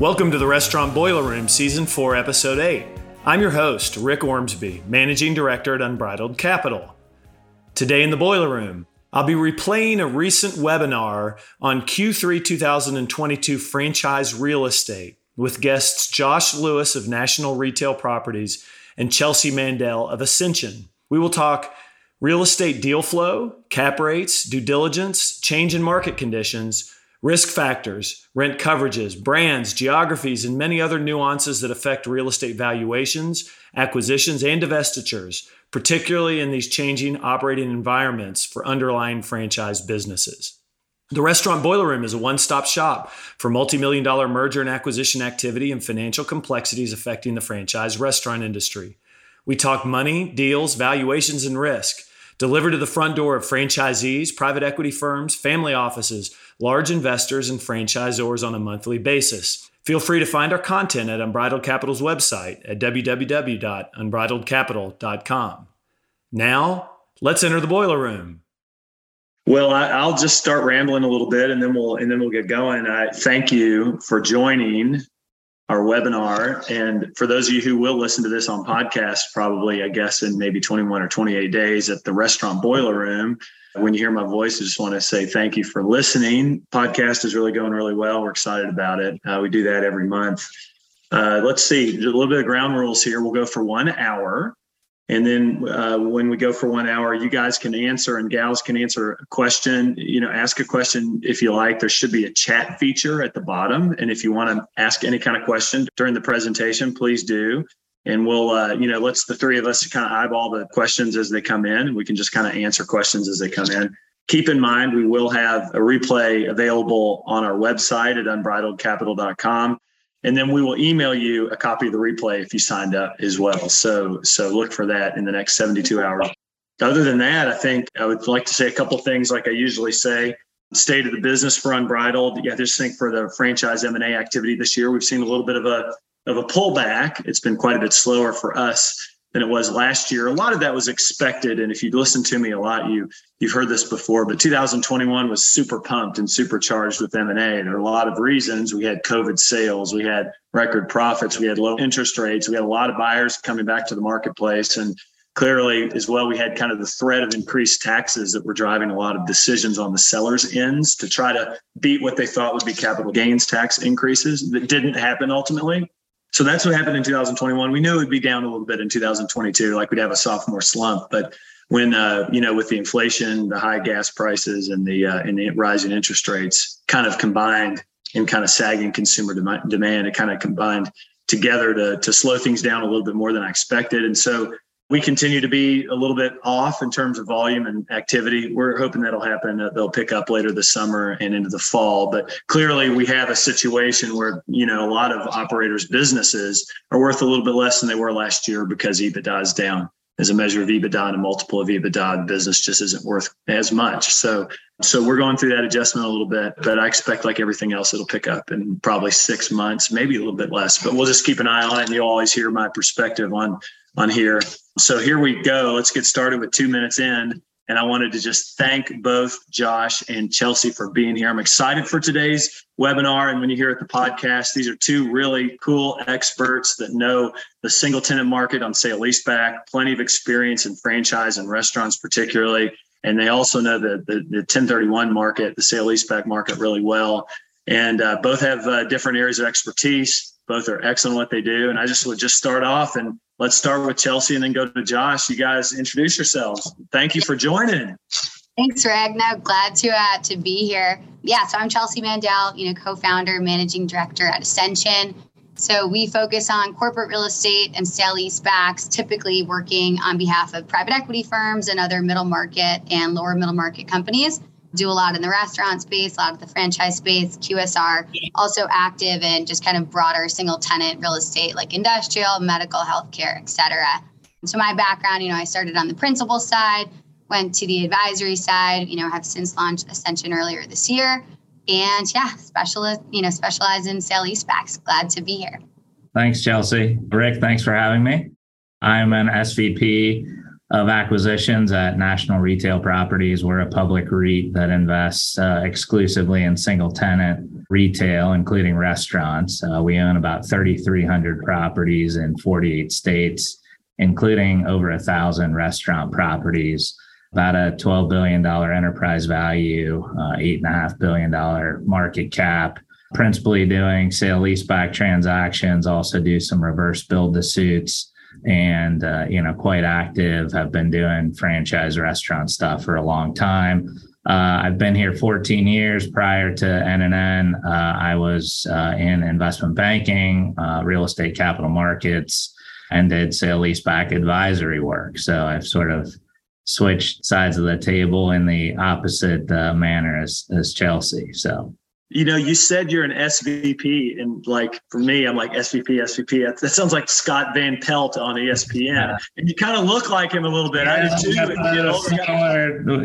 Welcome to The Restaurant Boiler Room, Season 4, Episode 8. I'm your host, Rick Ormsby, Managing Director at Unbridled Capital. Today in the Boiler Room, I'll be replaying a recent webinar on Q3 2022 franchise real estate with guests Josh Lewis of National Retail Properties and Chelsea Mandel of Ascension. We will talk real estate deal flow, cap rates, due diligence, change in market conditions, risk factors, rent coverages, brands, geographies, and many other nuances that affect real estate valuations, acquisitions, and divestitures, particularly in these changing operating environments for underlying franchise businesses. The Restaurant Boiler Room is a one-stop shop for multi-million-dollar merger and acquisition activity and financial complexities affecting the franchise restaurant industry. We talk money, deals, valuations, and risk, delivered to the front door of franchisees, private equity firms, family offices, large investors, and franchisors on a monthly basis. Feel free to find our content at Unbridled Capital's website at www.unbridledcapital.com. Now, let's enter the boiler room. Well, I'll just start rambling a little bit, and then we'll get going. I thank you for joining our webinar. And for those of you who will listen to this on podcast, probably, I guess, in maybe 21 or 28 days at the Restaurant Boiler Room, when you hear my voice, I just want to say thank you for listening. Podcast is really going really well. We're excited about it. We do that every month. Let's see, a little bit of ground rules here. We'll go for 1 hour. And then when we go for 1 hour, you guys can answer and gals can answer a question, ask a question if you like. There should be a chat feature at the bottom. And if you want to ask any kind of question during the presentation, please do. And we'll, let's the three of us kind of eyeball the questions as they come in. And we can just kind of answer questions as they come in. Keep in mind, we will have a replay available on our website at unbridledcapital.com. And then we will email you a copy of the replay if you signed up as well. So look for that in the next 72 hours. Other than that, I think I would like to say a couple of things like I usually say. State of the business for Unbridled. Yeah, just think for the franchise M&A activity this year, we've seen a little bit of a pullback. It's been quite a bit slower for us than it was last year. A lot of that was expected. And if you listen to me a lot, you've heard this before, but 2021 was super pumped and supercharged with M&A. And there are a lot of reasons. We had COVID sales, we had record profits, we had low interest rates, we had a lot of buyers coming back to the marketplace. And clearly as well, we had kind of the threat of increased taxes that were driving a lot of decisions on the sellers' ends to try to beat what they thought would be capital gains tax increases that didn't happen ultimately. So that's what happened in 2021. We knew it would be down a little bit in 2022, like we'd have a sophomore slump. But when, with the inflation, the high gas prices and the rising interest rates kind of combined and kind of sagging consumer demand, it kind of combined together to slow things down a little bit more than I expected. And so we continue to be a little bit off in terms of volume and activity. We're hoping that'll happen. They'll pick up later this summer and into the fall. But clearly we have a situation where, a lot of operators' businesses are worth a little bit less than they were last year because EBITDA is down. As a measure of EBITDA and a multiple of EBITDA, the business just isn't worth as much. So we're going through that adjustment a little bit, but I expect, like everything else, it'll pick up in probably 6 months, maybe a little bit less, but we'll just keep an eye on it. And you'll always hear my perspective on here. So here we go. Let's get started with 2 minutes in. And I wanted to just thank both Josh and Chelsea for being here. I'm excited for today's webinar. And when you hear at the podcast, these are two really cool experts that know the single tenant market on sale leaseback, plenty of experience in franchise and restaurants particularly. And they also know the 1031 market, the sale leaseback market really well. And both have different areas of expertise. Both are excellent at what they do. And I just would start off and let's start with Chelsea and then go to Josh. You guys introduce yourselves. Thank you for joining. Thanks, Rick. No, glad to be here. Yeah, so I'm Chelsea Mandel, co-founder, managing director at Ascension. So we focus on corporate real estate and sale leasebacks, typically working on behalf of private equity firms and other middle market and lower middle market companies. Do a lot in the restaurant space, a lot of the franchise space, QSR, also active in just kind of broader single tenant real estate like industrial, medical, healthcare, et cetera. And so my background, I started on the principal side, went to the advisory side, have since launched Ascension earlier this year. And yeah, specialize in sale leasebacks. Glad to be here. Thanks, Chelsea. Rick, thanks for having me. I'm an SVP of acquisitions at National Retail Properties. We're a public REIT that invests exclusively in single tenant retail, including restaurants. We own about 3,300 properties in 48 states, including over 1,000 restaurant properties, about a $12 billion enterprise value, $8.5 billion market cap, principally doing sale leaseback transactions, also do some reverse build-to-suits, and quite active. Have been doing franchise restaurant stuff for a long time. I've been here 14 years. Prior to NNN, I was in investment banking, real estate capital markets, and did sale leaseback advisory work. So I've sort of switched sides of the table in the opposite manner as Chelsea. So. You know, you said you're an SVP, and like for me, I'm like SVP. That sounds like Scott Van Pelt on ESPN, and you kind of look like him a little bit. Yeah, I do too. You got the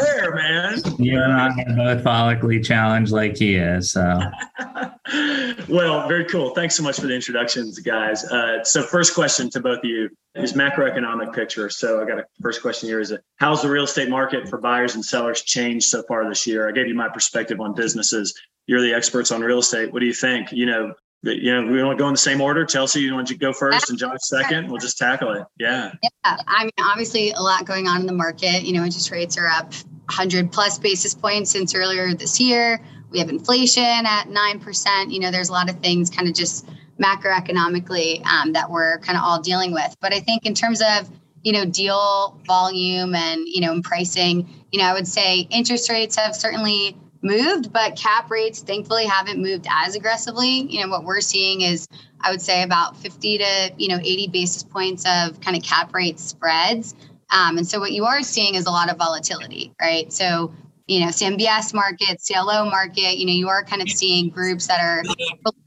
hair, man. You and I are both follically challenged, like he is. So, well, very cool. Thanks so much for the introductions, guys. So, first question to both of you is macroeconomic picture. So, I got a first question here: is how's the real estate market for buyers and sellers changed so far this year? I gave you my perspective on business. You're the experts on real estate. What do you think? You know, we want to go in the same order. Chelsea, you want to go first and Josh second. We'll just tackle it. Yeah. I mean, obviously a lot going on in the market. You know, interest rates are up 100 plus basis points since earlier this year. We have inflation at 9%. You know, there's a lot of things kind of just macroeconomically that we're kind of all dealing with. But I think in terms of, you know, deal volume and, you know, and pricing, you know, I would say interest rates have certainly moved, but cap rates thankfully haven't moved as aggressively. You know, what we're seeing is, I would say, about 50 to 80 basis points of kind of cap rate spreads. And so what you are seeing is a lot of volatility, right? So, you know, CMBS market, CLO market, you know, you are kind of seeing groups that are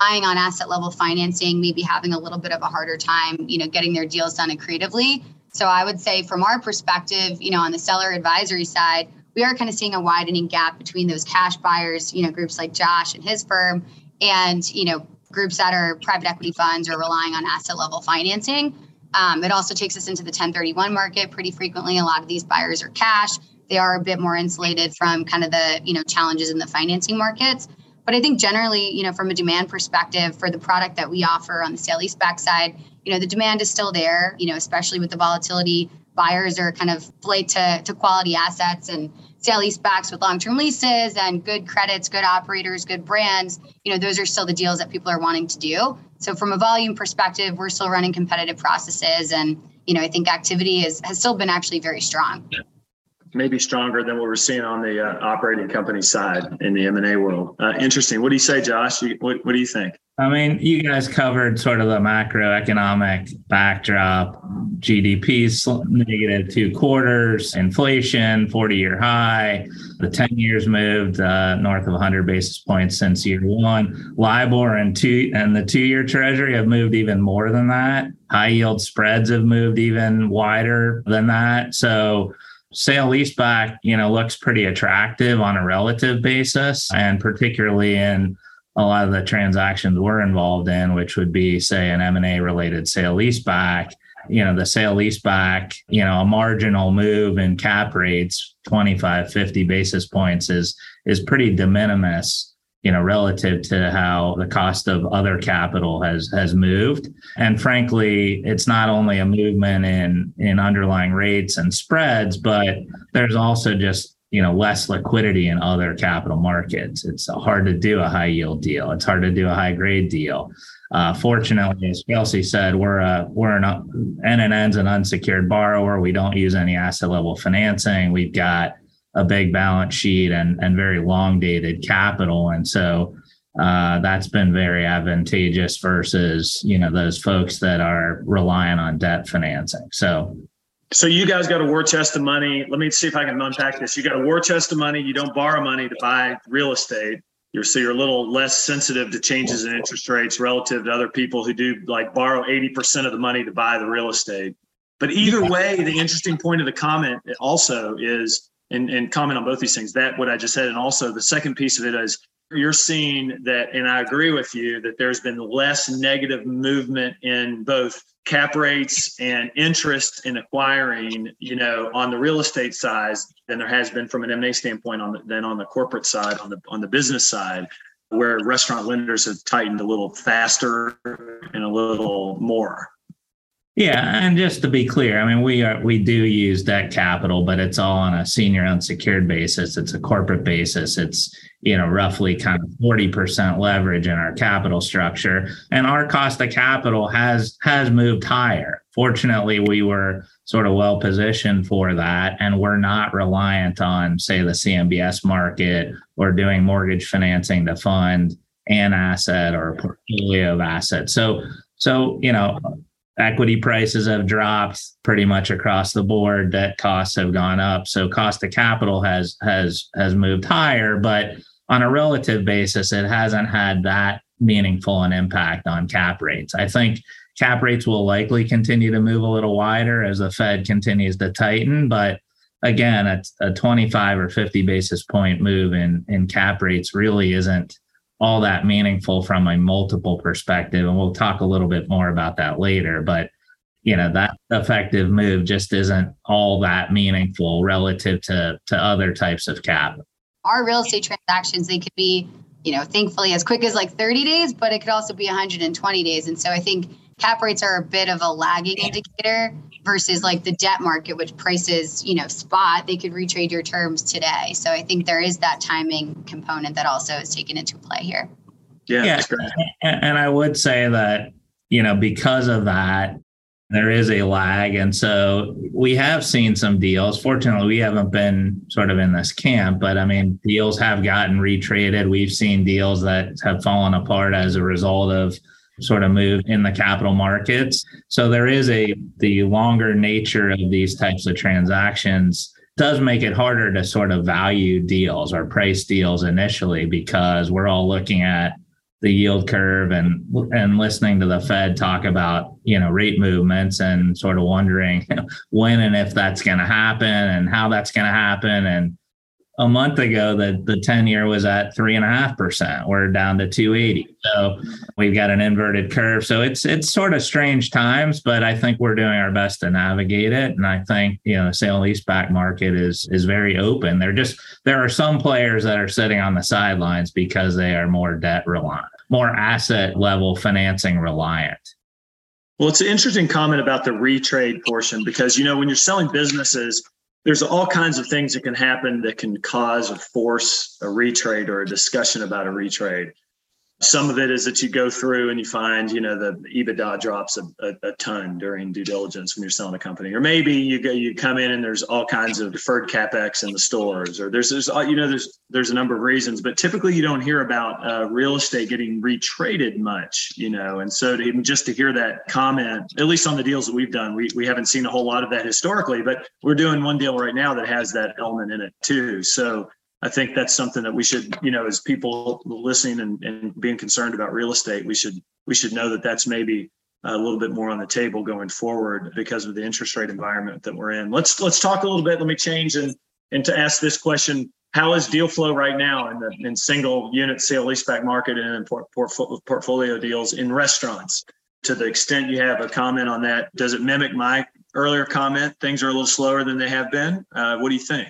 relying on asset level financing, maybe having a little bit of a harder time, you know, getting their deals done creatively. So I would say from our perspective, you know, on the seller advisory side, we are kind of seeing a widening gap between those cash buyers, you know, groups like Josh and his firm, and, you know, groups that are private equity funds or relying on asset level financing. It also takes us into the 1031 market pretty frequently. A lot of these buyers are cash. They are a bit more insulated from kind of the, you know, challenges in the financing markets. But I think generally, you know, from a demand perspective for the product that we offer on the sale leaseback side, you know, the demand is still there, you know, especially with the volatility. Buyers are kind of late to quality assets and sale leasebacks with long-term leases and good credits, good operators, good brands. You know, those are still the deals that people are wanting to do. So from a volume perspective, we're still running competitive processes. And, you know, I think activity has still been actually very strong. Maybe stronger than what we're seeing on the operating company side in the M&A world. Interesting. What do you say, Josh? What do you think? I mean, you guys covered sort of the macroeconomic backdrop, GDP's negative two quarters, inflation, 40-year high, the 10 years moved north of 100 basis points since year one. LIBOR and the two-year treasury have moved even more than that. High yield spreads have moved even wider than that. So sale leaseback, you know, looks pretty attractive on a relative basis, and particularly in a lot of the transactions we're involved in, which would be, say, an M&A related sale leaseback. You know, the sale leaseback, you know, a marginal move in cap rates, 25, 50 basis points is pretty de minimis, you know, relative to how the cost of other capital has moved. And frankly, it's not only a movement in underlying rates and spreads, but there's also just, you know, less liquidity in other capital markets. It's hard to do a high yield deal. It's hard to do a high grade deal. Fortunately, as Chelsea said, NNN's an unsecured borrower. We don't use any asset level financing. We've got a big balance sheet and very long dated capital. And so that's been very advantageous versus, you know, those folks that are relying on debt financing. So you guys got a war chest of money. Let me see if I can unpack this. You got a war chest of money. You don't borrow money to buy real estate. So you're a little less sensitive to changes in interest rates relative to other people who do like borrow 80% of the money to buy the real estate. But either way, the interesting point of the comment also is, and comment on both these things, that what I just said, and also the second piece of it is you're seeing that, and I agree with you, that there's been less negative movement in both cap rates and interest in acquiring, you know, on the real estate side than there has been from an M&A standpoint than on the corporate side, on the business side. where restaurant lenders have tightened a little faster and a little more. Yeah, and just to be clear, I mean, we do use debt capital, but it's all on a senior unsecured basis. It's a corporate basis. It's, you know, roughly kind of 40% leverage in our capital structure. And our cost of capital has moved higher. Fortunately, we were sort of well positioned for that. And we're not reliant on, say, the CMBS market or doing mortgage financing to fund an asset or a portfolio of assets. So, you know, equity prices have dropped pretty much across the board. Debt costs have gone up. So cost of capital has moved higher, but on a relative basis, it hasn't had that meaningful an impact on cap rates. I think cap rates will likely continue to move a little wider as the Fed continues to tighten. But again, a 25 or 50 basis point move in cap rates really isn't all that meaningful from a multiple perspective. And we'll talk a little bit more about that later, but you know, that effective move just isn't all that meaningful relative to other types of cap. Our real estate transactions, they could be, you know, thankfully as quick as like 30 days, but it could also be 120 days. And so I think cap rates are a bit of a lagging indicator versus like the debt market, which prices, you know, spot, they could retrade your terms today. So I think there is that timing component that also is taken into play here. Yeah. And I would say that, you know, because of that, there is a lag. And so we have seen some deals. Fortunately, we haven't been sort of in this camp, but I mean, deals have gotten retraded. We've seen deals that have fallen apart as a result of sort of move in the capital markets. So there is the longer nature of these types of transactions does make it harder to sort of value deals or price deals initially, because we're all looking at the yield curve and listening to the Fed talk about, you know, rate movements and sort of wondering when and if that's going to happen and how that's going to happen. And a month ago, the 10-year was at 3.5%. We're down to 280. So we've got an inverted curve. So it's sort of strange times, but I think we're doing our best to navigate it. And I think, you know, the sale leaseback market is very open. There are some players that are sitting on the sidelines because they are more debt reliant, more asset level financing reliant. Well, it's an interesting comment about the retrade portion, because, you know, when you're selling businesses, there's all kinds of things that can happen that can cause or force a retrade or a discussion about a retrade. Some of it is that you go through and you find, you know, the EBITDA drops a ton during due diligence when you're selling a company, or maybe you come in and there's all kinds of deferred CapEx in the stores, or there's a number of reasons, but typically you don't hear about real estate getting retraded much, you know, and so just to hear that comment, at least on the deals that we've done, we haven't seen a whole lot of that historically, but we're doing one deal right now that has that element in it too. So I think that's something that we should, you know, as people listening and being concerned about real estate, we should know that that's maybe a little bit more on the table going forward because of the interest rate environment that we're in. Let's talk a little bit. Let me change and to ask this question: how is deal flow right now in single unit sale leaseback market and in portfolio deals in restaurants? To the extent you have a comment on that, does it mimic my earlier comment? Things are a little slower than they have been. What do you think?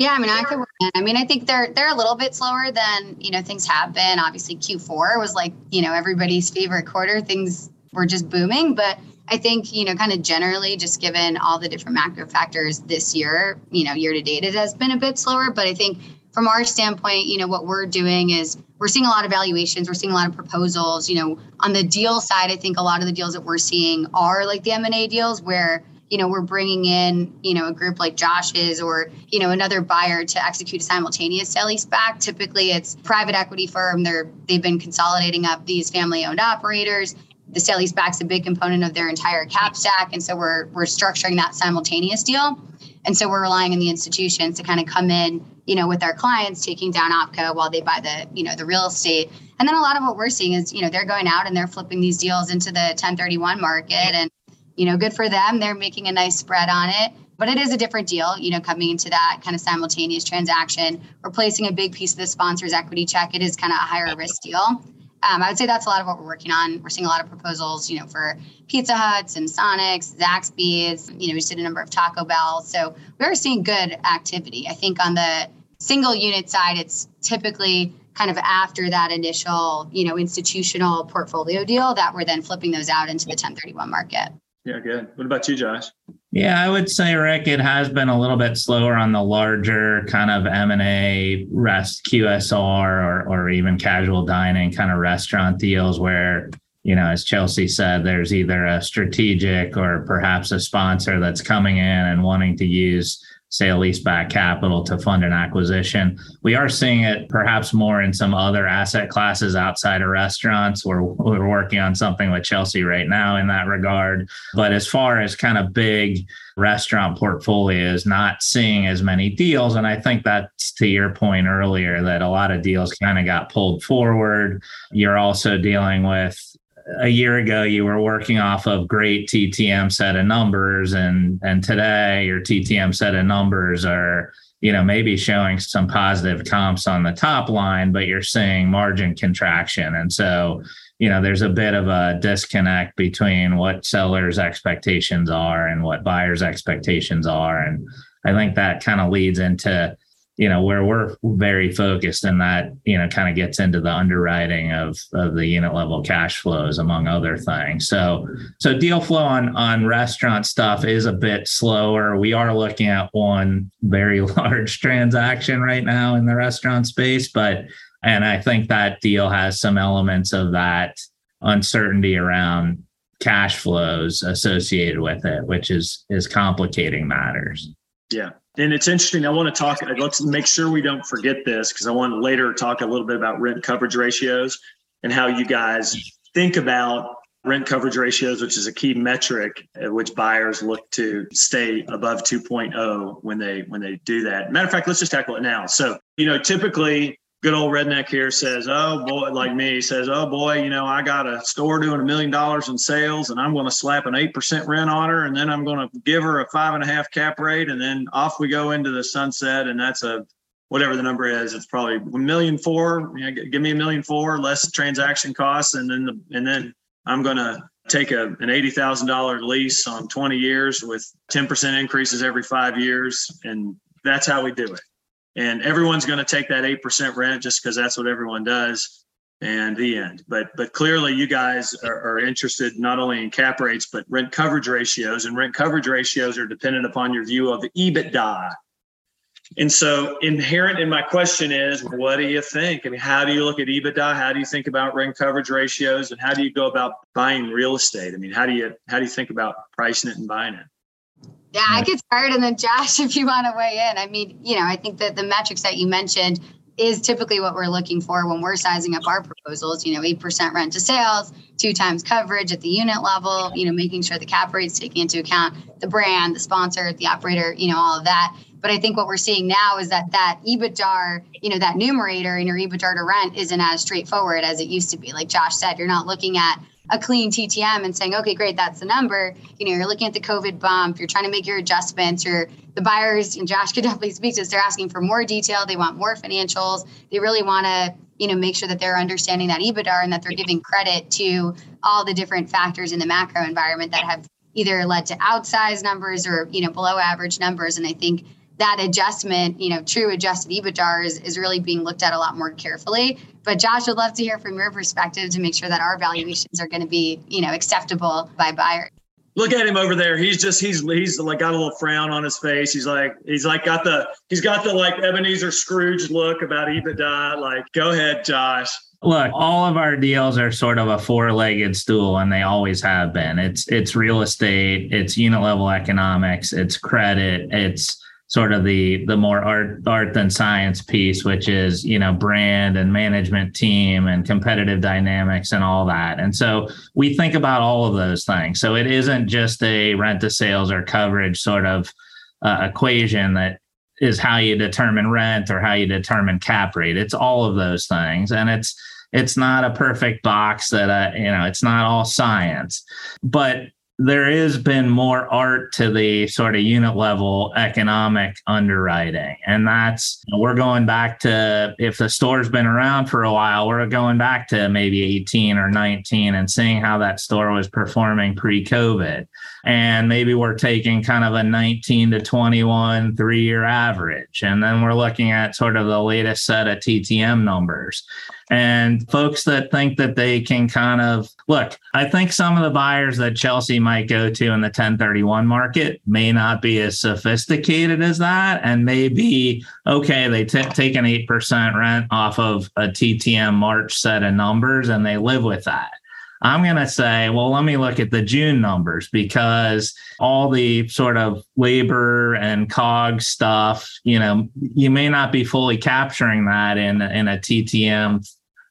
Yeah, I mean, I think they're a little bit slower than, you know, things have been. Obviously, Q4 was like, you know, everybody's favorite quarter. Things were just booming. But I think, you know, kind of generally, just given all the different macro factors this year, you know, year to date, it has been a bit slower. But I think from our standpoint, you know, what we're doing is we're seeing a lot of valuations. We're seeing a lot of proposals. You know, on the deal side, I think a lot of the deals that we're seeing are like the M&A deals where, you know, we're bringing in, you know, a group like Josh's or, you know, another buyer to execute a simultaneous sale leaseback. Typically, it's private equity firm. They've been consolidating up these family-owned operators. The sale leaseback's a big component of their entire cap stack. And so we're structuring that simultaneous deal. And so we're relying on the institutions to kind of come in, you know, with our clients, taking down OpCo while they buy the, you know, the real estate. And then a lot of what we're seeing is, you know, they're going out and they're flipping these deals into the 1031 market. And you know, good for them. They're making a nice spread on it, but it is a different deal, you know, coming into that kind of simultaneous transaction, replacing a big piece of the sponsor's equity check. It is kind of a higher risk deal. I would say that's a lot of what we're working on. We're seeing a lot of proposals, you know, for Pizza Huts and Sonics, Zaxby's, you know, we did a number of Taco Bell. So we're seeing good activity. I think on the single unit side, it's typically kind of after that initial, you know, institutional portfolio deal that we're then flipping those out into the 1031 market. Yeah, good. What about you, Josh? Yeah, I would say, Rick, it has been a little bit slower on the larger kind of M&A, QSR, or even casual dining kind of restaurant deals where, you know, as Chelsea said, there's either a strategic or perhaps a sponsor that's coming in and wanting to use sale leaseback capital to fund an acquisition. We are seeing it perhaps more in some other asset classes outside of restaurants. We're working on something with Chelsea right now in that regard. But as far as kind of big restaurant portfolios, not seeing as many deals. And I think that's to your point earlier, that a lot of deals kind of got pulled forward. You're also dealing with, a year ago, you were working off of great TTM set of numbers, and today your TTM set of numbers are, you know, maybe showing some positive comps on the top line, but you're seeing margin contraction. And so, you know, there's a bit of a disconnect between what sellers' expectations are and what buyers' expectations are. And I think that kind of leads into, you know, where we're very focused, and that, you know, kind of gets into the underwriting of the unit level cash flows, among other things. So deal flow on restaurant stuff is a bit slower. We are looking at one very large transaction right now in the restaurant space, and I think that deal has some elements of that uncertainty around cash flows associated with it, which is complicating matters. Yeah. And it's interesting. Let's make sure we don't forget this, because I want to later talk a little bit about rent coverage ratios and how you guys think about rent coverage ratios, which is a key metric at which buyers look to stay above 2.0 when they do that. Matter of fact, let's just tackle it now. So, you know, typically good old redneck here says, oh boy, like me, says, oh boy, you know, I got a store doing $1 million in sales, and I'm going to slap an 8% rent on her, and then I'm going to give her a 5.5 cap rate, and then off we go into the sunset. And that's a, whatever the number is, it's probably $1.4 million, you know, give me $1.4 million less transaction costs. And then I'm going to take an $80,000 lease on 20 years with 10% increases every 5 years. And that's how we do it. And everyone's going to take that 8% rent just because that's what everyone does, and the end. But clearly you guys are interested not only in cap rates, but rent coverage ratios. And rent coverage ratios are dependent upon your view of EBITDA. And so inherent in my question is, what do you think? I mean, how do you look at EBITDA? How do you think about rent coverage ratios? And how do you go about buying real estate? I mean, how do you think about pricing it and buying it? Yeah, I could start, and then Josh, if you want to weigh in. I mean, you know, I think that the metrics that you mentioned is typically what we're looking for when we're sizing up our proposals, you know, 8% rent to sales, 2x coverage at the unit level, you know, making sure the cap rate's taking into account the brand, the sponsor, the operator, you know, all of that. But I think what we're seeing now is that EBITDAR, you know, that numerator in your EBITDAR to rent isn't as straightforward as it used to be. Like Josh said, you're not looking at a clean TTM and saying, okay, great, that's the number. You know, you're looking at the COVID bump, you're trying to make your adjustments, the buyers, and Josh could definitely speak to this, they're asking for more detail, they want more financials, they really want to, you know, make sure that they're understanding that EBITDAR and that they're giving credit to all the different factors in the macro environment that have either led to outsized numbers or, you know, below average numbers. And I think that adjustment, you know, true adjusted EBITDAR is really being looked at a lot more carefully. But Josh, would love to hear from your perspective to make sure that our valuations are going to be, you know, acceptable by buyers. Look at him over there. He's like got a little frown on his face. He's got the like Ebenezer Scrooge look about EBITDA. Like, go ahead, Josh. Look, all of our deals are sort of a four-legged stool, and they always have been. It's real estate, it's unit level economics, it's credit, it's sort of the more art than science piece, which is, you know, brand and management team and competitive dynamics and all that. And so we think about all of those things. So it isn't just a rent to sales or coverage sort of equation that is how you determine rent or how you determine cap rate. It's all of those things. And it's not a perfect box that, you know, it's not all science, but there has been more art to the sort of unit level economic underwriting. And that's, we're going back to, if the store's been around for a while, we're going back to maybe 18 or 19 and seeing how that store was performing pre-COVID. And maybe we're taking kind of a 19 to 21 three-year average. And then we're looking at sort of the latest set of TTM numbers. And folks that think that they can kind of look, I think some of the buyers that Chelsea might go to in the 1031 market may not be as sophisticated as that. And maybe, okay, they take an 8% rent off of a TTM March set of numbers and they live with that. I'm going to say, well, let me look at the June numbers because all the sort of labor and COG stuff, you know, you may not be fully capturing that in a TTM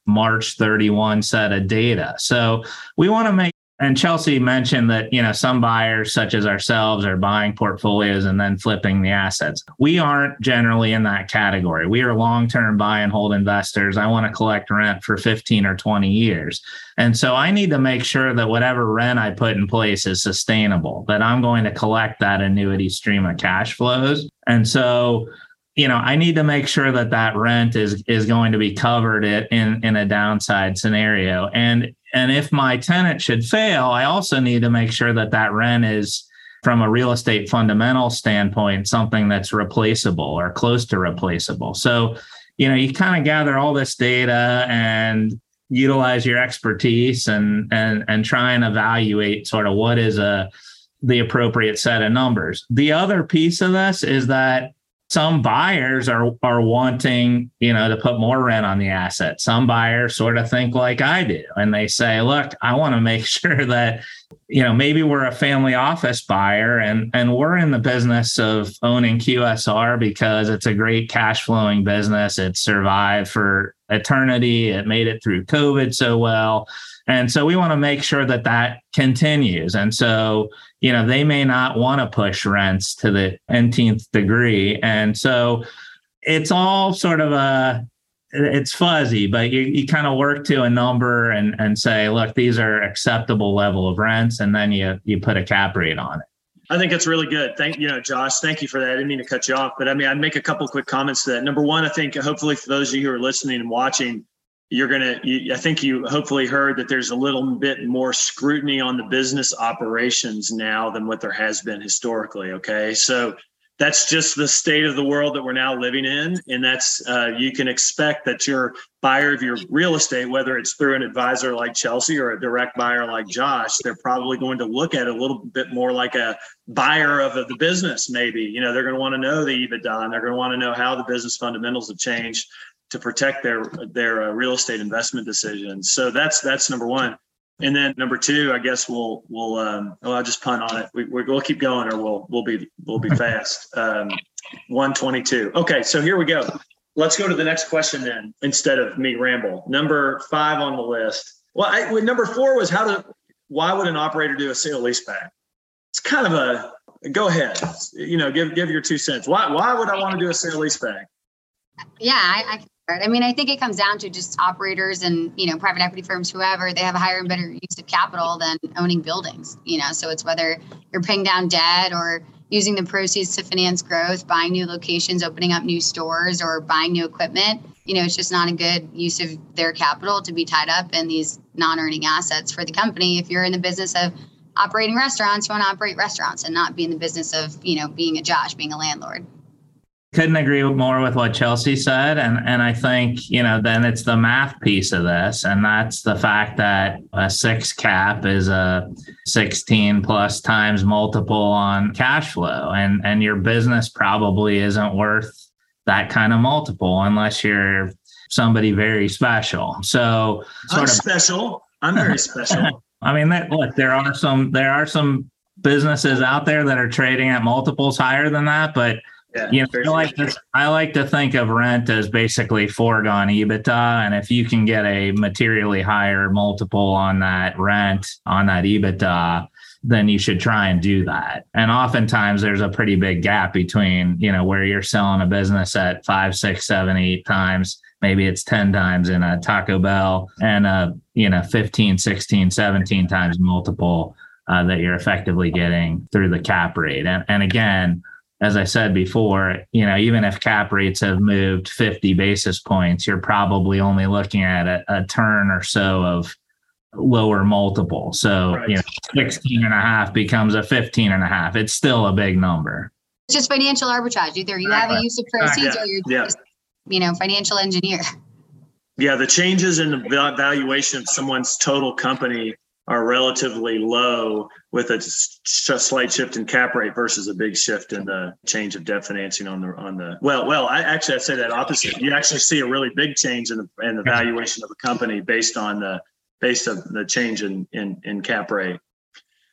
March 31 set of data. So we want to make, and Chelsea mentioned that, you know, some buyers such as ourselves are buying portfolios and then flipping the assets. We aren't generally in that category. We are long-term buy and hold investors. I want to collect rent for 15 or 20 years. And so I need to make sure that whatever rent I put in place is sustainable, that I'm going to collect that annuity stream of cash flows. And so, you know, I need to make sure that that rent is going to be covered in a downside scenario. And if my tenant should fail, I also need to make sure that that rent is, from a real estate fundamental standpoint, something that's replaceable or close to replaceable. So, you know, you kind of gather all this data and utilize your expertise and try and evaluate sort of what is the appropriate set of numbers. The other piece of this is that some buyers are wanting, you know, to put more rent on the asset. Some buyers sort of think like I do, and they say, look, I want to make sure that, you know, maybe we're a family office buyer and we're in the business of owning QSR because it's a great cash flowing business. It survived for eternity. It made it through COVID so well. And so we want to make sure that that continues. And so, you know, they may not want to push rents to the nth degree. And so it's all sort of it's fuzzy, but you kind of work to a number and say, look, these are acceptable level of rents. And then you put a cap rate on it. I think that's really good. Josh, thank you for that. I didn't mean to cut you off, but I mean, I'd make a couple quick comments to that. Number one, I think hopefully for those of you who are listening and watching, I think you hopefully heard that there's a little bit more scrutiny on the business operations now than what there has been historically. Okay. So that's just the state of the world that we're now living in. And that's, you can expect that your buyer of your real estate, whether it's through an advisor like Chelsea or a direct buyer like Josh, they're probably going to look at it a little bit more like a buyer of the business. Maybe, you know, they're going to want to know the EBITDA and they're going to want to know how the business fundamentals have changed to protect their real estate investment decisions. So that's number one. And then number two, I guess I'll just punt on it. We'll keep going, or we'll be fast. 122. Okay, so here we go. Let's go to the next question then, instead of me ramble. Number 5 on the list. Well, number 4 was why would an operator do a sale leaseback? It's kind of go ahead. You know, give your 2 cents. Why would I want to do a sale leaseback? Yeah, I think it comes down to just operators and, you know, private equity firms, whoever, they have a higher and better use of capital than owning buildings, you know, so it's whether you're paying down debt or using the proceeds to finance growth, buying new locations, opening up new stores or buying new equipment. You know, it's just not a good use of their capital to be tied up in these non-earning assets for the company. If you're in the business of operating restaurants, you want to operate restaurants and not be in the business of, you know, being a landlord. Couldn't agree more with what Chelsea said. And I think, you know, then it's the math piece of this. And that's the fact that a 6 cap is a 16 plus times multiple on cash flow. And your business probably isn't worth that kind of multiple unless you're somebody very special. So I'm very special. I mean, there are some businesses out there that are trading at multiples higher than that, but yeah, you know, I like to think of rent as basically foregone EBITDA. And if you can get a materially higher multiple on that rent, on that EBITDA, then you should try and do that. And oftentimes there's a pretty big gap between, you know, where you're selling a business at 5, 6, 7, 8 times, maybe it's 10 times in a Taco Bell and a, you know, 15, 16, 17 times multiple that you're effectively getting through the cap rate. And again, as I said before, you know, even if cap rates have moved 50 basis points, you're probably only looking at a turn or so of lower multiple. So, right. 16.5 becomes a 15.5. It's still a big number. It's just financial arbitrage. Either you have a use of proceeds or you're just, financial engineer. Yeah, the changes in the valuation of someone's total company are relatively low with a slight shift in cap rate versus a big shift in the change of debt financing on the I say that opposite. You actually see a really big change in the valuation of a company based on the change in cap rate.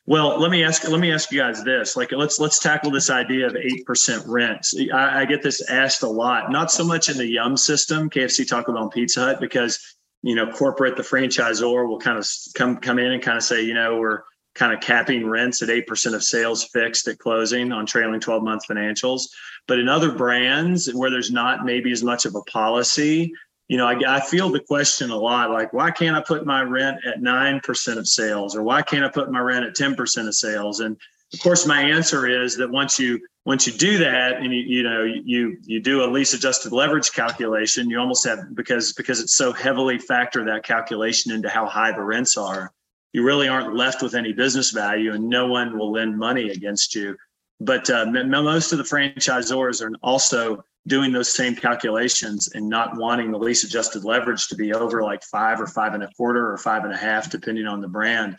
Well, let me ask you guys this. Let's tackle this idea of 8% rents. I get this asked a lot, not so much in the Yum system, KFC, Taco Bell, and Pizza Hut, because corporate, the franchisor will kind of come in and kind of say, we're kind of capping rents at 8% of sales fixed at closing on trailing 12-month financials. But in other brands where there's not maybe as much of a policy, I feel the question a lot, like, why can't I put my rent at 9% of sales? Or why can't I put my rent at 10% of sales? And of course, my answer is that once you do that and you do a lease adjusted leverage calculation, you almost have, because it's so heavily factor that calculation into how high the rents are, you really aren't left with any business value and no one will lend money against you. But most of the franchisors are also doing those same calculations and not wanting the lease adjusted leverage to be over like 5 or 5.25 or 5.5, depending on the brand.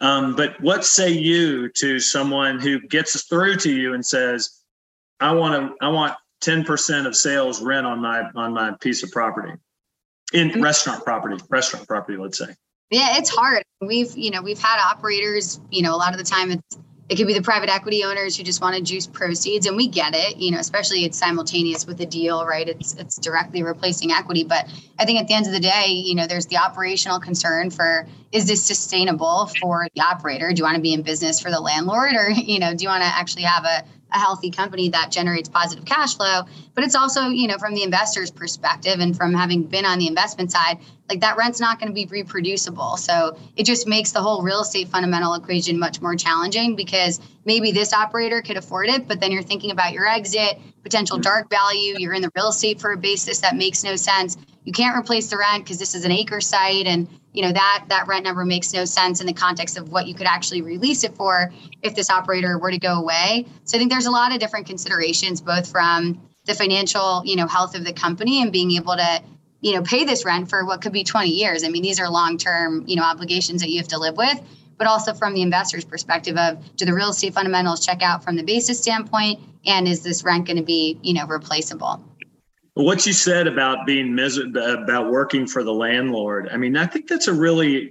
But what say you to someone who gets through to you and says, I want 10% of sales rent on my piece of property restaurant property, let's say. Yeah, it's hard. We've had operators, a lot of the time it could be the private equity owners who just want to juice proceeds, and we get it, especially it's simultaneous with the deal, right? It's directly replacing equity. But I think at the end of the day, there's the operational concern for, is this sustainable for the operator? Do you want to be in business for the landlord? Or, do you want to actually have a healthy company that generates positive cash flow? But it's also, from the investor's perspective and from having been on the investment side, like that rent's not going to be reproducible. So it just makes the whole real estate fundamental equation much more challenging, because maybe this operator could afford it, but then you're thinking about your exit, potential dark value, you're in the real estate for a basis that makes no sense. You can't replace the rent because this is an acre site, and that rent number makes no sense in the context of what you could actually release it for if this operator were to go away. So I think there's a lot of different considerations, both from the financial, health of the company and being able to, pay this rent for what could be 20 years. I mean, these are long-term, obligations that you have to live with, but also from the investor's perspective of, do the real estate fundamentals check out from the basis standpoint? And is this rent going to be, replaceable? What you said about being about working for the landlord, I mean, I think that's a really,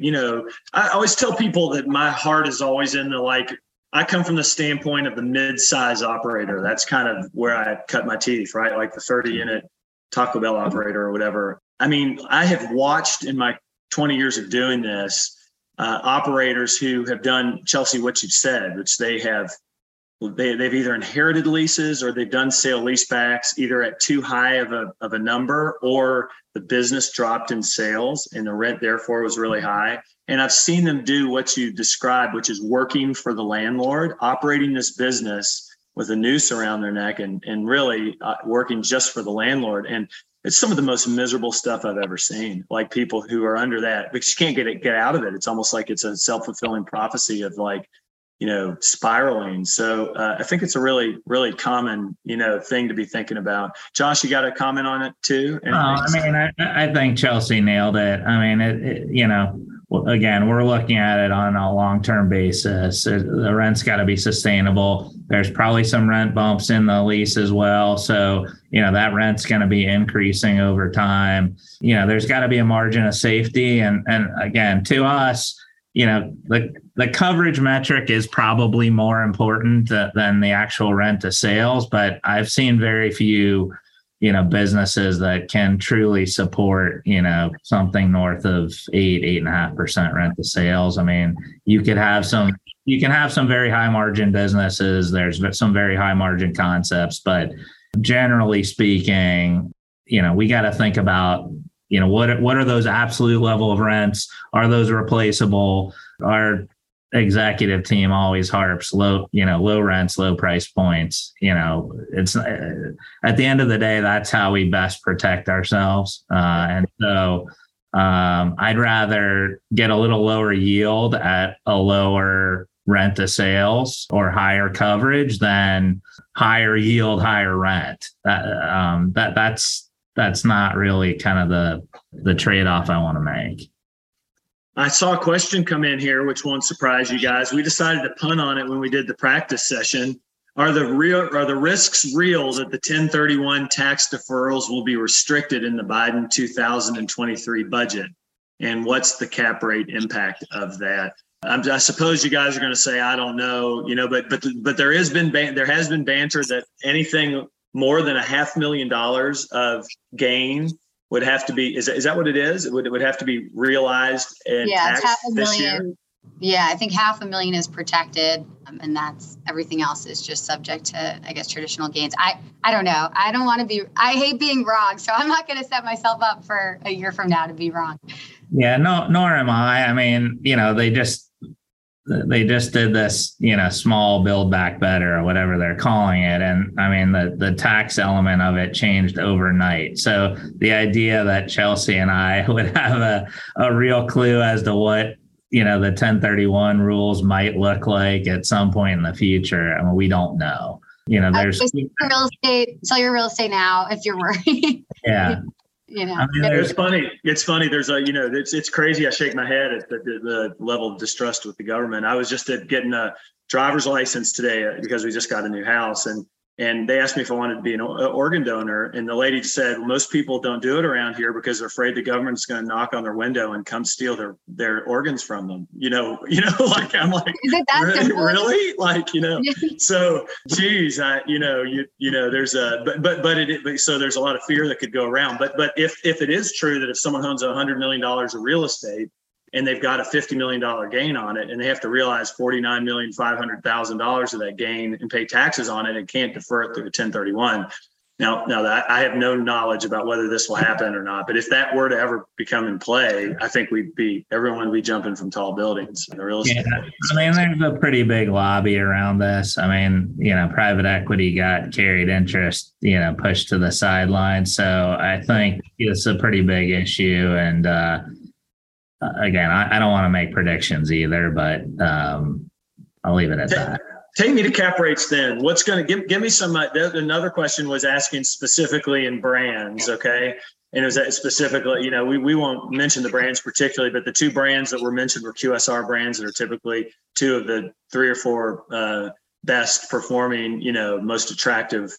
I always tell people that my heart is always in the, I come from the standpoint of the mid-size operator. That's kind of where I cut my teeth, right? Like the 30-unit Taco Bell operator or whatever. I mean, I have watched in my 20 years of doing this, operators who have done, Chelsea, what you've said, which they have, they've either inherited leases or they've done sale leasebacks, either at too high of a number, or the business dropped in sales and the rent therefore was really high. And I've seen them do what you described, which is working for the landlord, operating this business with a noose around their neck and really working just for the landlord. And it's some of the most miserable stuff I've ever seen, like people who are under that, because you can't get out of it. It's almost like it's a self-fulfilling prophecy of spiraling. So I think it's a really, really common, thing to be thinking about. Josh, you got a comment on it too? I think Chelsea nailed it. Again, we're looking at it on a long-term basis. The rent's got to be sustainable. There's probably some rent bumps in the lease as well. So, that rent's going to be increasing over time. There's got to be a margin of safety. And again, to us, the coverage metric is probably more important than the actual rent to sales, but I've seen very few, businesses that can truly support, something north of 8.5% rent to sales. I mean, you can have some very high margin businesses. There's some very high margin concepts, but generally speaking, we got to think about, what are those absolute level of rents? Are those replaceable? Our executive team always harps low rents, low price points. It's at the end of the day, that's how we best protect ourselves. And so I'd rather get a little lower yield at a lower rent to sales or higher coverage than higher yield, higher rent. That's not really kind of the trade-off I want to make. I saw a question come in here, which won't surprise you guys. We decided to punt on it when we did the practice session. Are the risks real that the 1031 tax deferrals will be restricted in the Biden 2023 budget? And what's the cap rate impact of that? I suppose you guys are going to say, I don't know, but there has been banter that anything more than $500,000 of gain would have to be, is that what it is? It would have to be realized and taxed this year? Yeah, I think $500,000 is protected, and that's everything else is just subject to, I guess, traditional gains. I don't know. I don't want to be. I hate being wrong, so I'm not going to set myself up for a year from now to be wrong. Yeah, no, nor am I. I mean, they just did this, small build back better or whatever they're calling it, and I mean the tax element of it changed overnight. So the idea that Chelsea and I would have a real clue as to what the 1031 rules might look like at some point in the future. I mean, we don't know. There's real estate. Sell your real estate now if you're worried. Yeah. I mean, it's funny. There's it's crazy. I shake my head at the level of distrust with the government. I was just getting a driver's license today because we just got a new house, and they asked me if I wanted to be an organ donor, and the lady said, well, most people don't do it around here because they're afraid the government's going to knock on their window and come steal their organs from them. Like I'm like, really? So geez, so there's a lot of fear that could go around. But if it is true that if someone owns $100 million of real estate and they've got a $50 million gain on it, and they have to realize $49,500,000 of that gain and pay taxes on it, and can't defer it through the 1031. Now I have no knowledge about whether this will happen or not, but if that were to ever become in play, I think everyone would be jumping from tall buildings in the real estate. Yeah. There's a pretty big lobby around this. Private equity got carried interest, pushed to the sideline. So I think it's a pretty big issue, and again, I don't want to make predictions either, but I'll leave it at that. Take me to cap rates then. What's going to give me some? Another question was asking specifically in brands, okay? And it was specifically, we won't mention the brands particularly, but the two brands that were mentioned were QSR brands that are typically two of the three or four best performing, most attractive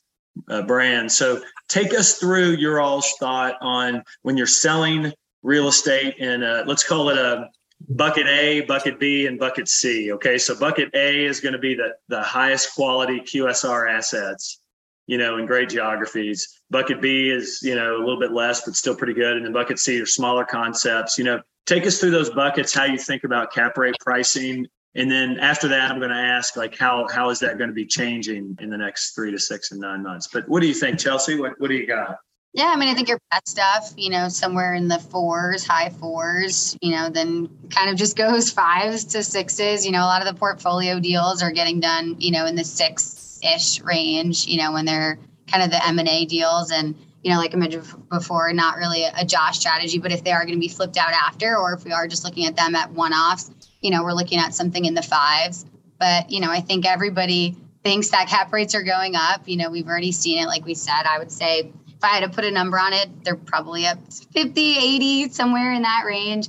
brands. So take us through your all's thought on when you're selling real estate in let's call it a bucket A, bucket B, and bucket C. Okay, so bucket A is going to be the highest quality QSR assets, in great geographies. Bucket B is, a little bit less, but still pretty good. And then bucket C are smaller concepts. Take us through those buckets, how you think about cap rate pricing. And then after that, I'm going to ask, how is that going to be changing in the next 3 to 6 and 9 months? But what do you think, Chelsea? What do you got? Yeah, I think your pet stuff, somewhere in the high 4s, then kind of just goes 5s to 6s. A lot of the portfolio deals are getting done, in the 6-ish range, when they're kind of the M&A deals. And, like I mentioned before, not really a Josh strategy, but if they are going to be flipped out after, or if we are just looking at them at one-offs, we're looking at something in the 5s. But, I think everybody thinks that cap rates are going up. We've already seen it. Like we said, I would say, if I had to put a number on it, they're probably up 50, 80, somewhere in that range,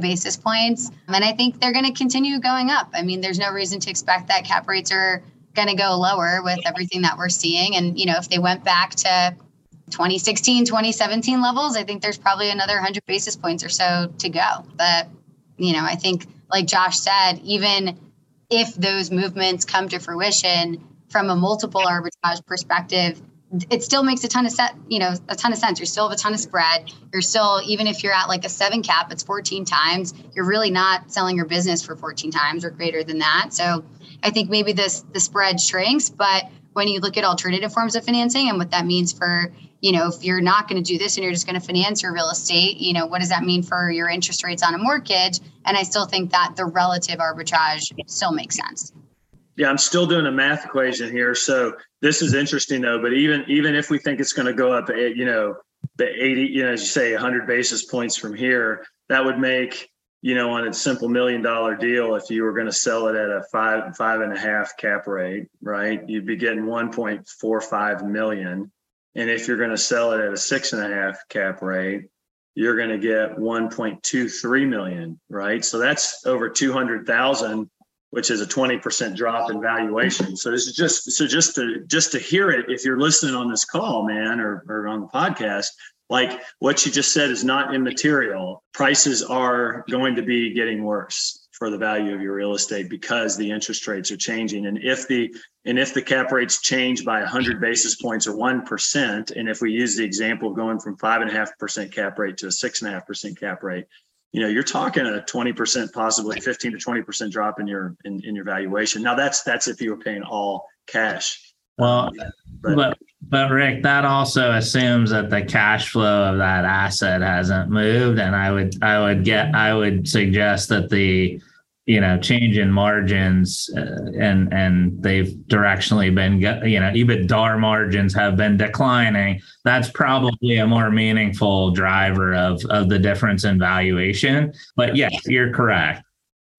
basis points. And I think they're going to continue going up. There's no reason to expect that cap rates are going to go lower with everything that we're seeing. And, if they went back to 2016, 2017 levels, I think there's probably another 100 basis points or so to go. But, I think, like Josh said, even if those movements come to fruition from a multiple arbitrage perspective, it still makes a ton of sense. You still have a ton of spread. You're still, even if you're at like a 7 cap, it's 14 times. You're really not selling your business for 14 times or greater than that. So I think maybe the spread shrinks, but when you look at alternative forms of financing and what that means for, if you're not going to do this and you're just going to finance your real estate, what does that mean for your interest rates on a mortgage? And I still think that the relative arbitrage still makes sense. Yeah, I'm still doing a math equation here. So this is interesting though, but even if we think it's going to go up, as you say, 100 basis points from here, that would make, you know, on a simple $1 million deal, if you were going to sell it at a 5.5 cap rate, right, you'd be getting 1.45 million. And if you're going to sell it at a 6.5 cap rate, you're going to get 1.23 million, right? So that's over 200,000, which is a 20% drop in valuation. So this is just to hear it, if you're listening on this call, man, or on the podcast, like what you just said is not immaterial. Prices are going to be getting worse for the value of your real estate because the interest rates are changing. And if the cap rates change by 100 basis points or 1%, and if we use the example of going from 5.5% cap rate to a 6.5% cap rate, you know, you're talking a 20%, possibly 15 to 20% drop in your valuation. Now that's if you were paying all cash. Well, but Rick, that also assumes that the cash flow of that asset hasn't moved, and I would suggest that the, you know, change in margins and they've directionally been, you know, EBITDAR margins have been declining. That's probably a more meaningful driver of the difference in valuation. But yes, you're correct.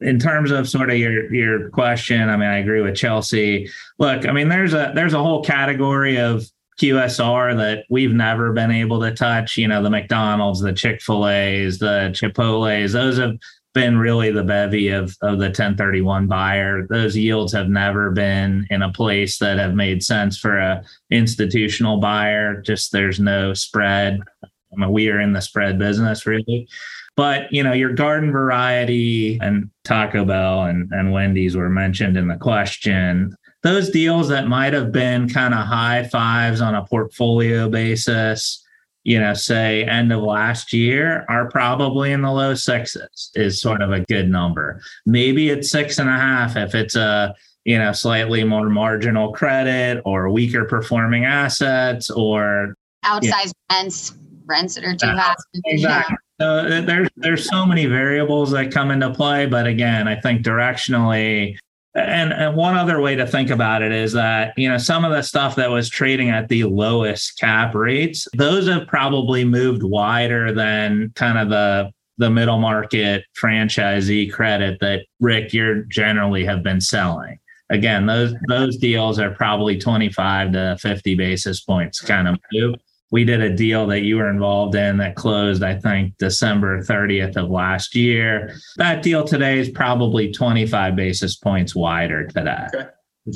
In terms of sort of your question, I mean, I agree with Chelsea. Look, I mean, there's a whole category of QSR that we've never been able to touch. You know, the McDonald's, the Chick-fil-A's, the Chipotle's, those have been really the bevy of the 1031 buyer. Those yields have never been in a place that have made sense for an institutional buyer. Just there's no spread. I mean, we are in the spread business, really. But, you know, your garden variety and Taco Bell and Wendy's were mentioned in the question. Those deals that might have been kind of high fives on a portfolio basis, you know, say end of last year, are probably in the low sixes is sort of a good number. Maybe it's 6.5 if it's a, you know, slightly more marginal credit or weaker performing assets or outsized rents that are too high. Exactly. Yeah. So there's so many variables that come into play, but again, I think directionally, and one other way to think about it is that, you know, some of the stuff that was trading at the lowest cap rates, those have probably moved wider than kind of the middle market franchisee credit that, Rick, you generally have been selling. Again, those deals are probably 25 to 50 basis points kind of move. We did a deal that you were involved in that closed, I think, December 30th of last year. That deal today is probably 25 basis points wider today.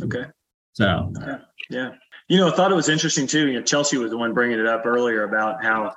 Okay. So, yeah. You know, I thought it was interesting, too. You know, Chelsea was the one bringing it up earlier about how,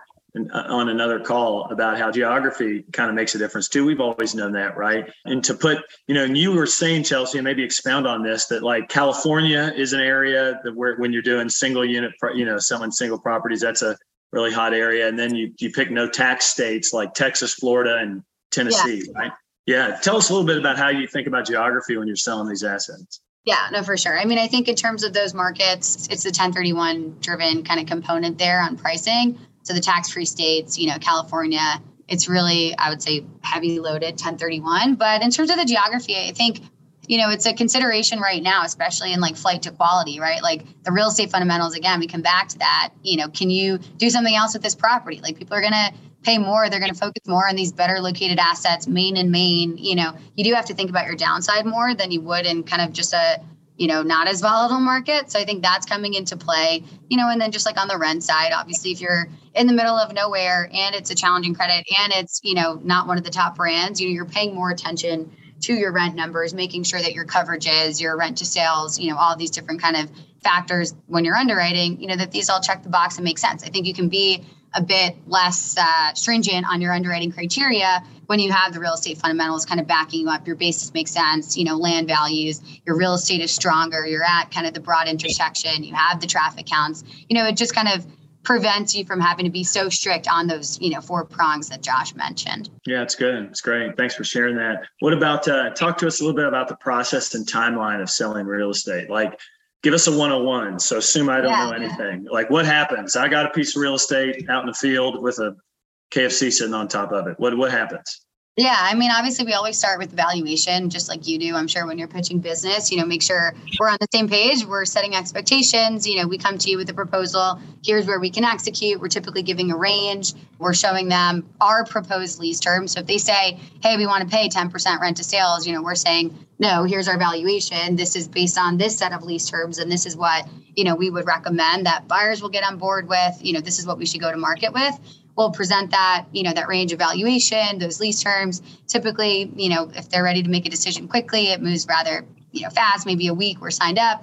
on another call, about how geography kind of makes a difference, too. We've always known that, right? And to put, you know, and you were saying, Chelsea, and maybe expound on this, that like California is an area that where when you're doing single unit, you know, selling single properties, that's a really hot area. And then you pick no tax states like Texas, Florida, and Tennessee, right? Yeah. Tell us a little bit about how you think about geography when you're selling these assets. Yeah, no, for sure. I mean, I think in terms of those markets, it's the 1031 driven kind of component there on pricing. So the tax-free states, you know, California, it's really, I would say, heavy loaded 1031. But in terms of the geography, I think, you know, it's a consideration right now, especially in like flight to quality, right? Like the real estate fundamentals, again, we come back to that, you know, can you do something else with this property? Like people are going to pay more. They're going to focus more on these better located assets, Maine, you know, you do have to think about your downside more than you would in kind of just a, you know, not as volatile market. So I think that's coming into play, you know, and then just like on the rent side, obviously, if you're in the middle of nowhere and it's a challenging credit and it's, you know, not one of the top brands, you know, you're paying more attention to your rent numbers, making sure that your coverage is, your rent to sales, you know, all these different kind of factors when you're underwriting, you know, that these all check the box and make sense. I think you can be a bit less stringent on your underwriting criteria when you have the real estate fundamentals kind of backing you up. Your basis makes sense, you know, land values, your real estate is stronger, you're at kind of the broad intersection, you have the traffic counts, you know, it just kind of prevents you from having to be so strict on those, you know, 4 prongs that Josh mentioned. Yeah, it's good. It's great. Thanks for sharing that. What about, talk to us a little bit about the process and timeline of selling real estate. Like, give us a 101. So assume I don't know anything. Like what happens? I got a piece of real estate out in the field with a KFC sitting on top of it. What happens? Yeah, I mean, obviously, we always start with valuation, just like you do. I'm sure when you're pitching business, you know, make sure we're on the same page. We're setting expectations. You know, we come to you with a proposal. Here's where we can execute. We're typically giving a range. We're showing them our proposed lease terms. So if they say, hey, we want to pay 10% rent to sales, you know, we're saying, no, here's our valuation. This is based on this set of lease terms. And this is what, you know, we would recommend that buyers will get on board with. You know, this is what we should go to market with. We'll present that, you know, that range of valuation, those lease terms. Typically, you know, if they're ready to make a decision quickly, it moves rather, you know, fast. Maybe a week, we're signed up.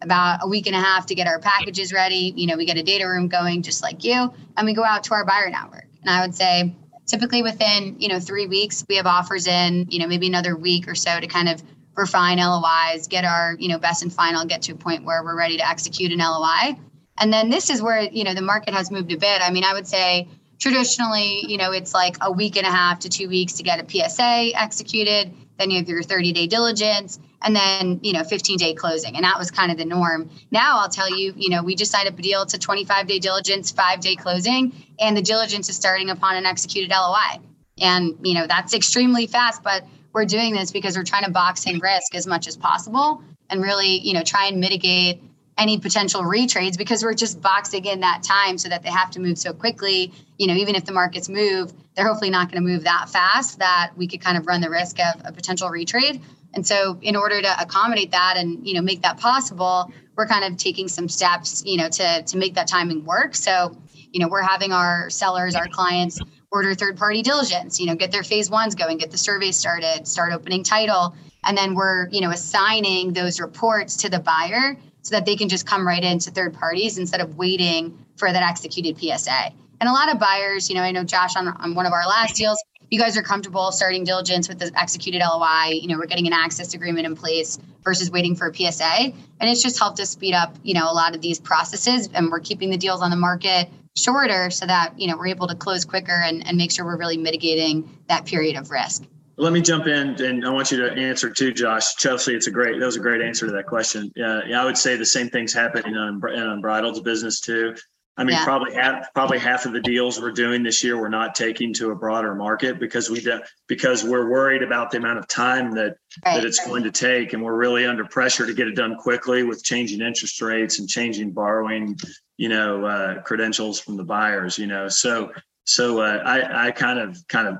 About a week and a half to get our packages ready. You know, we get a data room going, just like you, and we go out to our buyer network. And I would say, typically within, you know, 3 weeks, we have offers in. You know, maybe another week or so to kind of refine LOIs, get our, you know, best and final, get to a point where we're ready to execute an LOI. And then this is where, you know, the market has moved a bit. I mean, I would say traditionally, you know, it's like a week and a half to 2 weeks to get a PSA executed. Then you have your 30-day diligence and then, you know, 15-day closing. And that was kind of the norm. Now I'll tell you, you know, we just signed up a deal to 25-day diligence, 5-day closing, and the diligence is starting upon an executed LOI. And, you know, that's extremely fast, but we're doing this because we're trying to box in risk as much as possible and really, you know, try and mitigate any potential retrades because we're just boxing in that time so that they have to move so quickly. You know, even if the markets move, they're hopefully not going to move that fast that we could kind of run the risk of a potential retrade. And so in order to accommodate that and, you know, make that possible, we're kind of taking some steps, you know, to make that timing work. So, you know, we're having our sellers, our clients order third-party diligence, you know, get their phase ones going, get the survey started, start opening title. And then we're, you know, assigning those reports to the buyer so that they can just come right into third parties instead of waiting for that executed PSA. And a lot of buyers, you know, I know Josh on one of our last deals, you guys are comfortable starting diligence with the executed LOI. You know, we're getting an access agreement in place versus waiting for a PSA. And it's just helped us speed up, you know, a lot of these processes, and we're keeping the deals on the market shorter so that, you know, we're able to close quicker and make sure we're really mitigating that period of risk. Let me jump in, and I want you to answer too, Josh. Chelsea, that was a great answer to that question. Yeah, I would say the same things happen in Unbridled's business too. I mean, probably half of the deals we're doing this year we're not taking to a broader market because we're worried about the amount of time that it's going to take, and we're really under pressure to get it done quickly with changing interest rates and changing borrowing, you know, credentials from the buyers, you know, so. So I kind of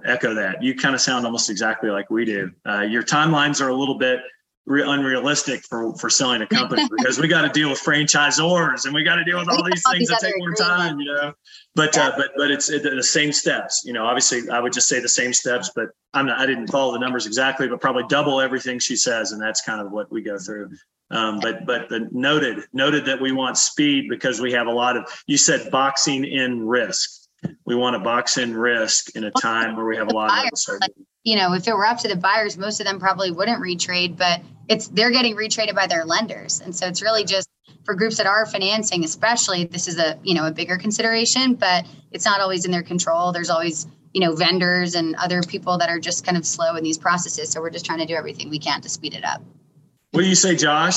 echo that. You kind of sound almost exactly like we do. Your timelines are a little bit unrealistic for selling a company because we got to deal with franchisors and we got to deal with all these things that take more time, you know. But it's the same steps, you know. Obviously, I would just say the same steps, but I didn't follow the numbers exactly, but probably double everything she says, and that's kind of what we go through. But noted that we want speed because we have a lot of, you said, boxing in risk. We want to box in risk in a time where we have a lot of uncertainty. Like, you know, if it were up to the buyers, most of them probably wouldn't retrade, but they're getting retraded by their lenders. And so it's really just for groups that are financing, especially, this is a, you know, a bigger consideration, but it's not always in their control. There's always, you know, vendors and other people that are just kind of slow in these processes. So we're just trying to do everything we can to speed it up. What do you say, Josh?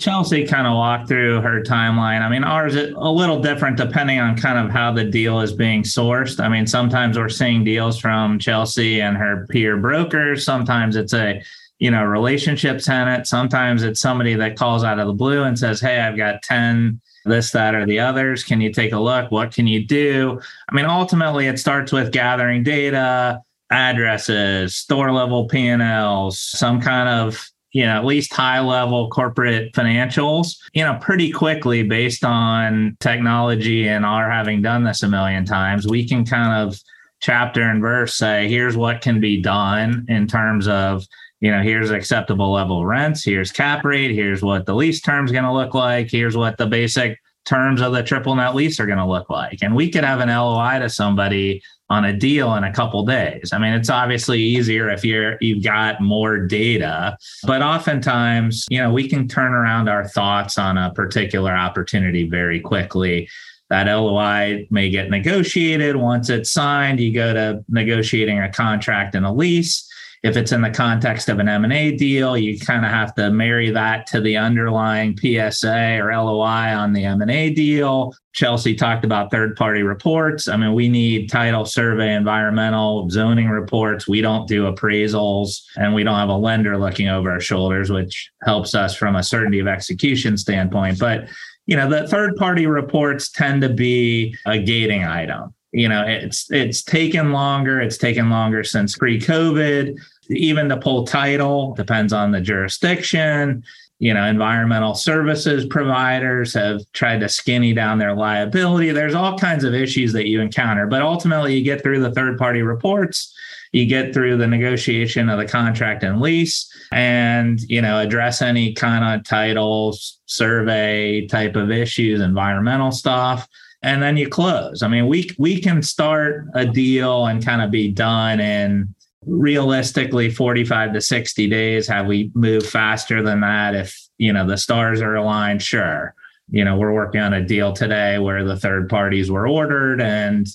Chelsea kind of walked through her timeline. I mean, ours is a little different depending on kind of how the deal is being sourced. I mean, sometimes we're seeing deals from Chelsea and her peer brokers. Sometimes it's a, you know, relationship tenant. Sometimes it's somebody that calls out of the blue and says, hey, I've got 10, this, that, or the others. Can you take a look? What can you do? I mean, ultimately, it starts with gathering data, addresses, store level P&Ls, some kind of, you know, at least high level corporate financials, you know, pretty quickly based on technology and our having done this a million times, we can kind of chapter and verse say, here's what can be done in terms of, you know, here's acceptable level rents, here's cap rate, here's what the lease term's going to look like, here's what the basic terms of the triple net lease are going to look like. And we could have an LOI to somebody on a deal in a couple days. I mean, it's obviously easier if you've got more data, but oftentimes, you know, we can turn around our thoughts on a particular opportunity very quickly. That LOI may get negotiated. Once it's signed, you go to negotiating a contract and a lease. If it's in the context of an M&A deal, you kind of have to marry that to the underlying PSA or LOI on the M&A deal. Chelsea talked about third-party reports. I mean, we need title, survey, environmental, zoning reports. We don't do appraisals, and we don't have a lender looking over our shoulders, which helps us from a certainty of execution standpoint. But, you know, the third-party reports tend to be a gating item. You know, it's taken longer. It's taken longer since pre-COVID. Even to pull title depends on the jurisdiction. You know, environmental services providers have tried to skinny down their liability. There's all kinds of issues that you encounter, but ultimately you get through the third-party reports, you get through the negotiation of the contract and lease, and, you know, address any kind of title, survey type of issues, environmental stuff, and then you close. I mean, we can start a deal and kind of be done in realistically 45 to 60 days. Have we moved faster than that? If, you know, the stars are aligned, sure. You know, we're working on a deal today where the third parties were ordered and,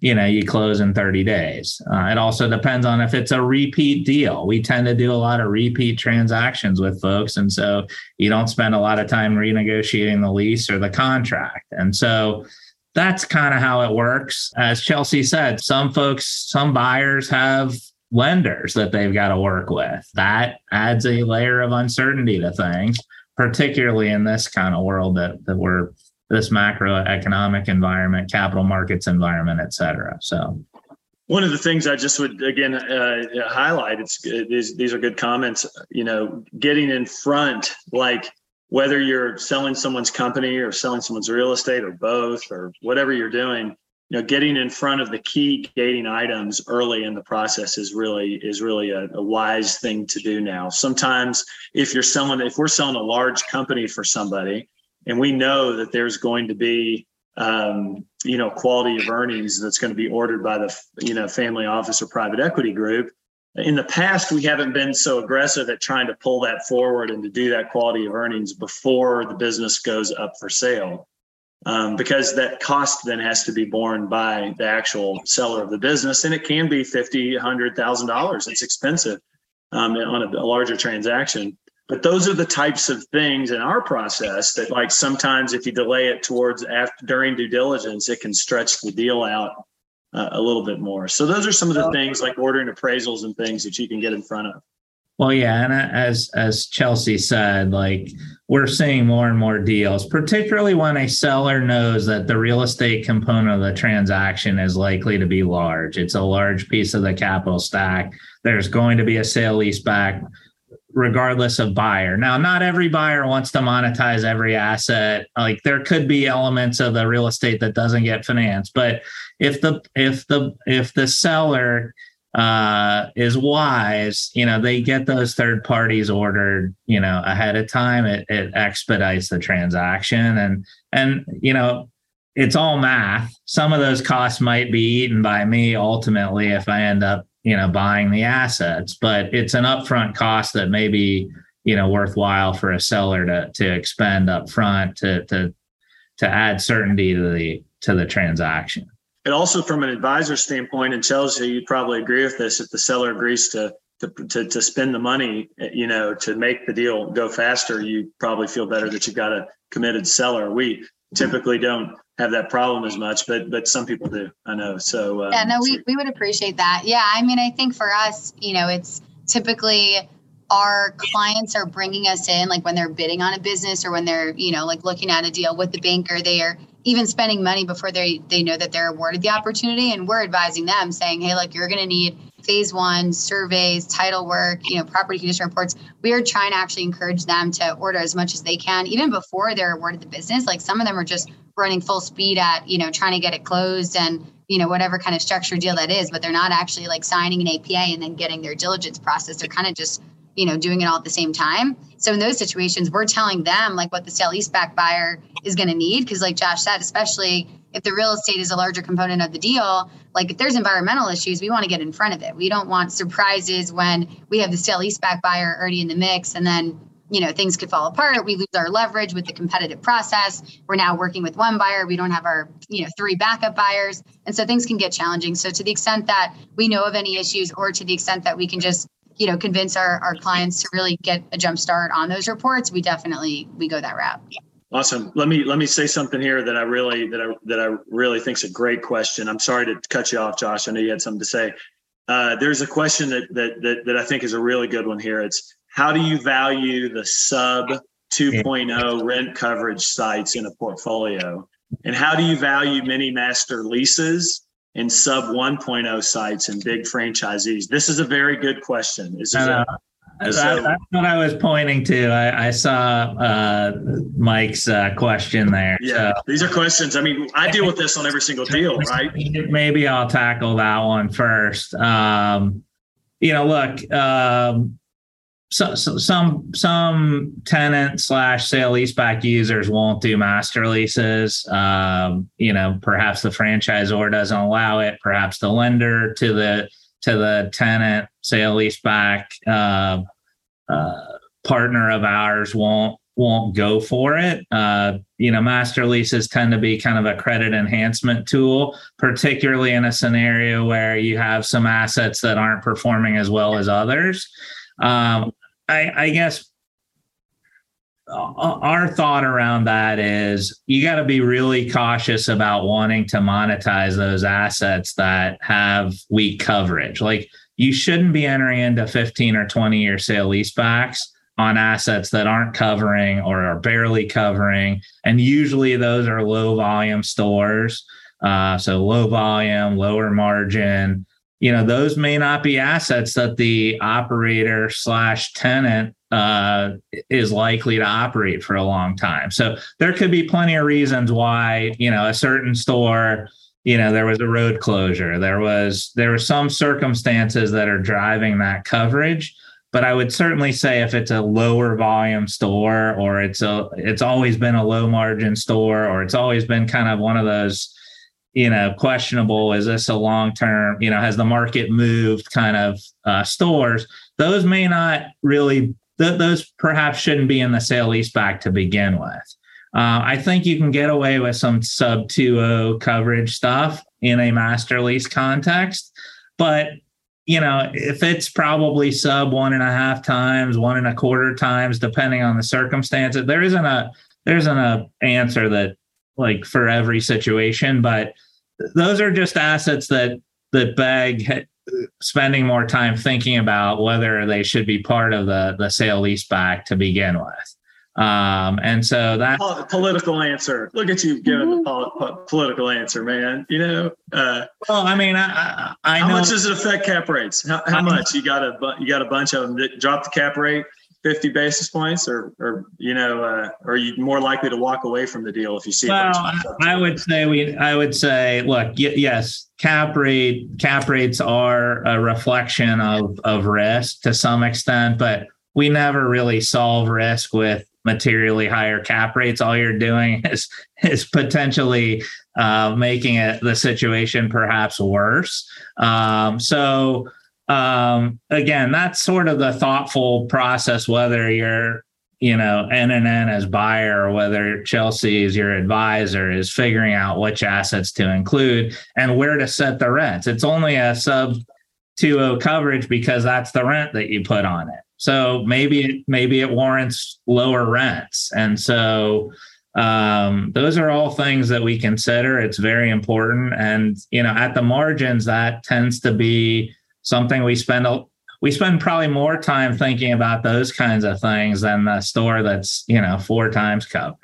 you know, you close in 30 days. It also depends on if it's a repeat deal. We tend to do a lot of repeat transactions with folks. And so you don't spend a lot of time renegotiating the lease or the contract. And so that's kind of how it works. As Chelsea said, some buyers have lenders that they've got to work with. That adds a layer of uncertainty to things, particularly in this kind of world that we're, this macroeconomic environment, capital markets environment, et cetera. So one of the things I just would, again, highlight, these are good comments, you know, getting in front, like whether you're selling someone's company or selling someone's real estate or both or whatever you're doing, you know, getting in front of the key gating items early in the process is really a wise thing to do now. Sometimes if we're selling a large company for somebody, and we know that there's going to be, you know, quality of earnings that's going to be ordered by the, you know, family office or private equity group. In the past, we haven't been so aggressive at trying to pull that forward and to do that quality of earnings before the business goes up for sale, because that cost then has to be borne by the actual seller of the business. And it can be $50,000, $100,000. It's expensive on a larger transaction. But those are the types of things in our process that, like, sometimes if you delay it towards during due diligence, it can stretch the deal out a little bit more. So those are some of the things, like ordering appraisals and things, that you can get in front of. Well, yeah. And as Chelsea said, like, we're seeing more and more deals, particularly when a seller knows that the real estate component of the transaction is likely to be large. It's a large piece of the capital stack. There's going to be a sale leaseback, regardless of buyer. Now, not every buyer wants to monetize every asset. Like, there could be elements of the real estate that doesn't get financed. But if the seller is wise, you know, they get those third parties ordered, you know, ahead of time. It expedites the transaction, and you know, it's all math. Some of those costs might be eaten by me ultimately if I end up, you know, buying the assets, but it's an upfront cost that may be, you know, worthwhile for a seller to expend upfront to add certainty to the transaction. And also, from an advisor standpoint, and Chelsea, you'd probably agree with this, if the seller agrees to spend the money, you know, to make the deal go faster, you probably feel better that you've got a committed seller. We typically don't have that problem as much, but some people do, I know. So yeah, no, we would appreciate that. Yeah, I mean, I think for us, you know, it's typically our clients are bringing us in, like when they're bidding on a business or when they're, you know, like looking at a deal with the banker, they are even spending money before they know that they're awarded the opportunity. And we're advising them saying, hey, look, you're going to need phase 1 surveys, title work, you know, property condition reports. We are trying to actually encourage them to order as much as they can, even before they're awarded the business. Like, some of them are just running full speed at, you know, trying to get it closed and, you know, whatever kind of structured deal that is, but they're not actually like signing an APA and then getting their diligence process. They're kind of just, you know, doing it all at the same time. So in those situations, we're telling them like what the sale leaseback buyer is going to need. Cause like Josh said, especially if the real estate is a larger component of the deal, like if there's environmental issues, we want to get in front of it. We don't want surprises when we have the sale leaseback buyer already in the mix, and then, you know, things could fall apart. We lose our leverage with the competitive process. We're now working with one buyer. We don't have our, you know, 3 backup buyers. And so things can get challenging. So to the extent that we know of any issues, or to the extent that we can just you know, convince our clients to really get a jump start on those reports, we go that route. Awesome. Let me say something here that I really think is a great question. I'm sorry to cut you off, Josh. I know you had something to say. There's a question that I think is a really good one here. It's how do you value the sub 2.0 rent coverage sites in a portfolio? And how do you value mini master leases and sub 1.0 sites and big franchisees? This is a very good question. That's what I was pointing to. I saw Mike's question there. Yeah, so these are questions. I mean, I deal with this on every single deal, right? Maybe I'll tackle that one first. Some tenant / sale leaseback users won't do master leases. Perhaps the franchisor doesn't allow it. Perhaps the lender to the tenant sale leaseback partner of ours won't go for it. Master leases tend to be kind of a credit enhancement tool, particularly in a scenario where you have some assets that aren't performing as well as others. I guess our thought around that is you got to be really cautious about wanting to monetize those assets that have weak coverage. Like, you shouldn't be entering into 15 or 20-year sale leasebacks on assets that aren't covering or are barely covering. And usually those are low volume stores. So low volume, lower margin. Those may not be assets that the operator / tenant is likely to operate for a long time. So there could be plenty of reasons why, a certain store, there was a road closure. There were some circumstances that are driving that coverage. But I would certainly say if it's a lower volume store, or it's always been a low margin store, or it's always been kind of one of those, questionable, is this a long-term, has the market moved kind of stores, those may not really, those perhaps shouldn't be in the sale leaseback to begin with. I think you can get away with some sub 2.0 coverage stuff in a master lease context, but if it's probably sub 1.5 times, 1.25 times, depending on the circumstances, there isn't a answer that, like, for every situation, but those are just assets that beg spending more time thinking about whether they should be part of the sale leaseback to begin with. And so that's political answer. Look at you giving the political answer, man. I know. How much does it affect cap rates? How much? You got a bunch of them that drop the cap rate 50 basis points, or are you more likely to walk away from the deal if you see? Well, I would say, look, yes, cap rates are a reflection of risk to some extent, but we never really solve risk with materially higher cap rates. All you're doing is potentially making the situation perhaps worse. Again, that's sort of the thoughtful process, whether you're, NNN as buyer, or whether Chelsea is your advisor, is figuring out which assets to include and where to set the rents. It's only a sub 2.0 coverage because that's the rent that you put on it. So maybe it warrants lower rents. And so, those are all things that we consider. It's very important. And, at the margins, that tends to be something we spend probably more time thinking about those kinds of things than the store that's 4 times covered.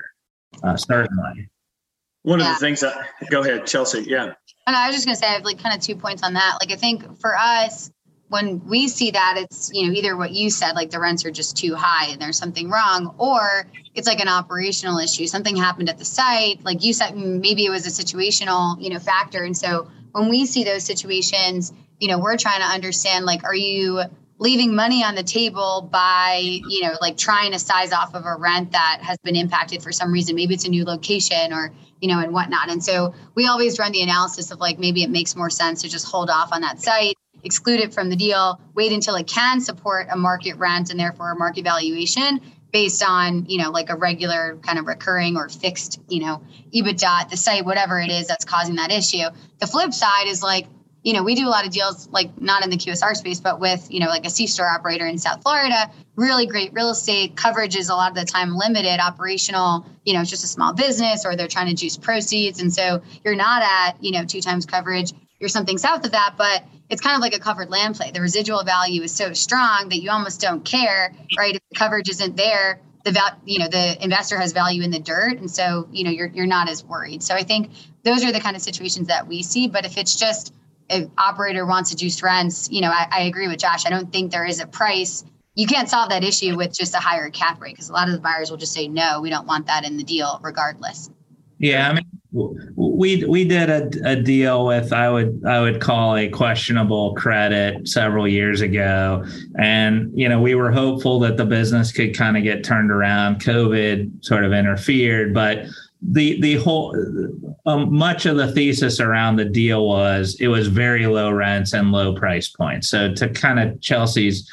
Certainly. One of the things that, go ahead, Chelsea. Yeah. And I was just gonna say I have kind of 2 points on that. I think for us, when we see that, it's either what you said, the rents are just too high and there's something wrong, or it's an operational issue. Something happened at the site, like you said, maybe it was a situational factor. And so when we see those situations, we're trying to understand, are you leaving money on the table by, trying to size off of a rent that has been impacted for some reason? Maybe it's a new location or, and whatnot. And so we always run the analysis of maybe it makes more sense to just hold off on that site, exclude it from the deal, wait until it can support a market rent and therefore a market valuation based on, a regular kind of recurring or fixed, EBITDA at the site, whatever it is that's causing that issue. The flip side is you know, we do a lot of deals, like not in the QSR space, but with, you know, like a C-store operator in South Florida, really great real estate, coverage is a lot of the time limited, operational, you know, it's just a small business or they're trying to juice proceeds. And so you're not at, you know, 2 times coverage, you're something south of that, but it's kind of like a covered land play. The residual value is so strong that you almost don't care, right? If the coverage isn't there, the investor has value in the dirt. And so, you know, you're not as worried. So I think those are the kind of situations that we see, but if it's just, if operator wants to juice rents, you know, I agree with Josh. I don't think there is a price. You can't solve that issue with just a higher cap rate because a lot of the buyers will just say, no, we don't want that in the deal regardless. Yeah. I mean, we did a deal with, I would call a questionable credit several years ago. And, you know, we were hopeful that the business could kind of get turned around. COVID sort of interfered, but the whole much of the thesis around the deal was it was very low rents and low price points. So to kind of Chelsea's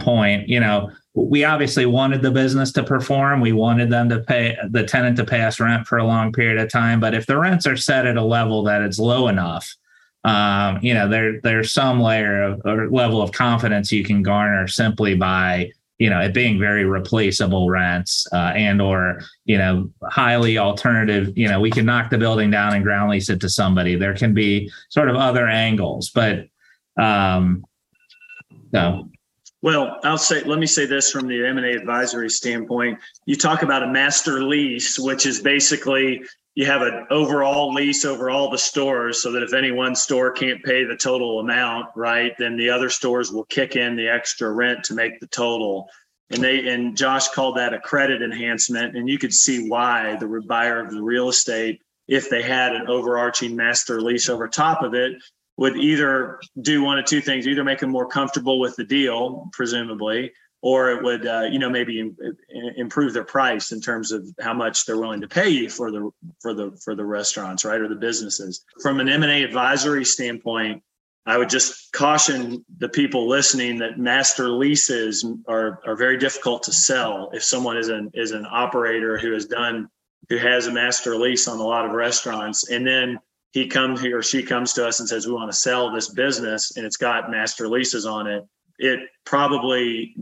point, you know, we obviously wanted the business to perform. We wanted them to pay the tenant to pay us rent for a long period of time. But if the rents are set at a level that it's low enough, you know, there's some layer of or level of confidence you can garner simply by, you know, it being very replaceable rents and or, you know, highly alternative, you know, we can knock the building down and ground lease it to somebody. There can be sort of other angles, but no. Well, let me say this from the M&A advisory standpoint. You talk about a master lease, which is basically you have an overall lease over all the stores so that if any one store can't pay the total amount, right, then the other stores will kick in the extra rent to make the total. And Josh called that a credit enhancement. And you could see why the buyer of the real estate, if they had an overarching master lease over top of it, would either do one of two things, either make them more comfortable with the deal, presumably, or it would, you know, maybe improve their price in terms of how much they're willing to pay you for the restaurants, right, or the businesses. From an M&A advisory standpoint, I would just caution the people listening that master leases are very difficult to sell. If someone is an operator who has a master lease on a lot of restaurants, and then he or she comes to us and says, "We want to sell this business," and it's got master leases on it, it probably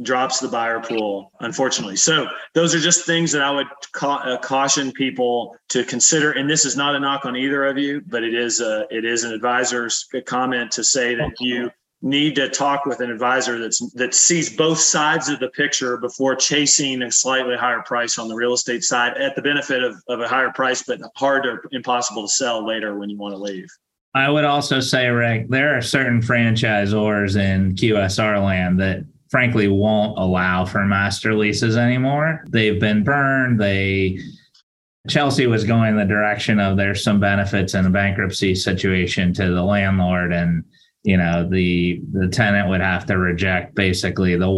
drops the buyer pool, unfortunately. So those are just things that I would caution people to consider. And this is not a knock on either of you, but it is an advisor's comment to say that you need to talk with an advisor that sees both sides of the picture before chasing a slightly higher price on the real estate side at the benefit of a higher price, but hard or impossible to sell later when you want to leave. I would also say, Rick, there are certain franchisors in QSR land that frankly won't allow for master leases anymore. They've been burned. Chelsea was going the direction of there's some benefits in a bankruptcy situation to the landlord, and you know the tenant would have to reject basically the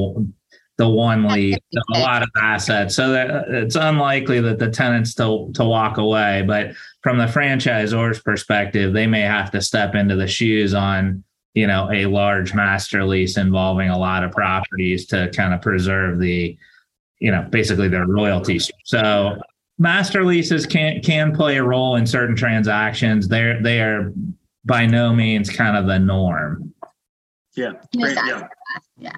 one lease, a lot of assets. So that it's unlikely that the tenants to walk away. But from the franchisor's perspective, they may have to step into the shoes on, you know, a large master lease involving a lot of properties to kind of preserve the, you know, basically their royalties. So master leases can play a role in certain transactions. They are by no means kind of the norm. Yeah. Great. Yeah.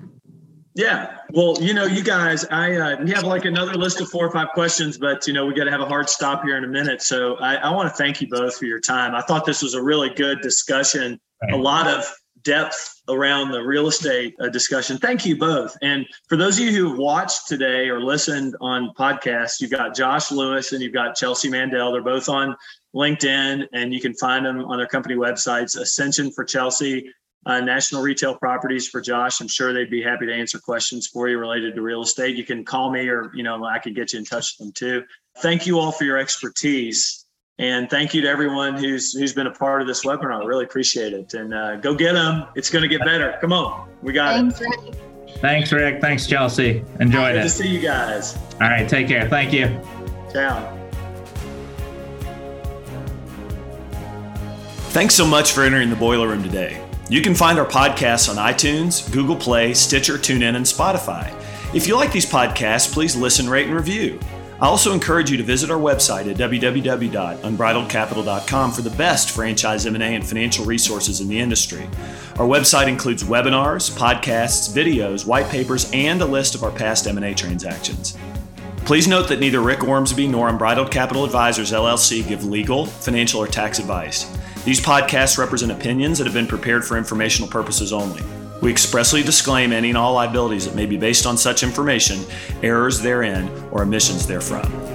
Yeah. Well, you know, you guys, we have like another list of 4 or 5 questions, but you know, we got to have a hard stop here in a minute. So I want to thank you both for your time. I thought this was a really good discussion, a lot of depth around the real estate discussion. Thank you both. And for those of you who have watched today or listened on podcasts, you've got Josh Lewis and you've got Chelsea Mandel. They're both on LinkedIn, and you can find them on their company websites, Ascension for Chelsea, National Retail Properties for Josh. I'm sure they'd be happy to answer questions for you related to real estate. You can call me or, you know, I could get you in touch with them too. Thank you all for your expertise. And thank you to everyone who's been a part of this webinar. I really appreciate it. And go get them. It's going to get better. Come on. We got it. Rick. Thanks, Rick. Thanks, Chelsea. Enjoyed it. Good to see you guys. All right. Take care. Thank you. Ciao. Thanks so much for entering the Boiler Room today. You can find our podcasts on iTunes, Google Play, Stitcher, TuneIn, and Spotify. If you like these podcasts, please listen, rate, and review. I also encourage you to visit our website at www.unbridledcapital.com for the best franchise M&A and financial resources in the industry. Our website includes webinars, podcasts, videos, white papers, and a list of our past M&A transactions. Please note that neither Rick Ormsby nor Unbridled Capital Advisors, LLC, give legal, financial, or tax advice. These podcasts represent opinions that have been prepared for informational purposes only. We expressly disclaim any and all liabilities that may be based on such information, errors therein, or omissions therefrom.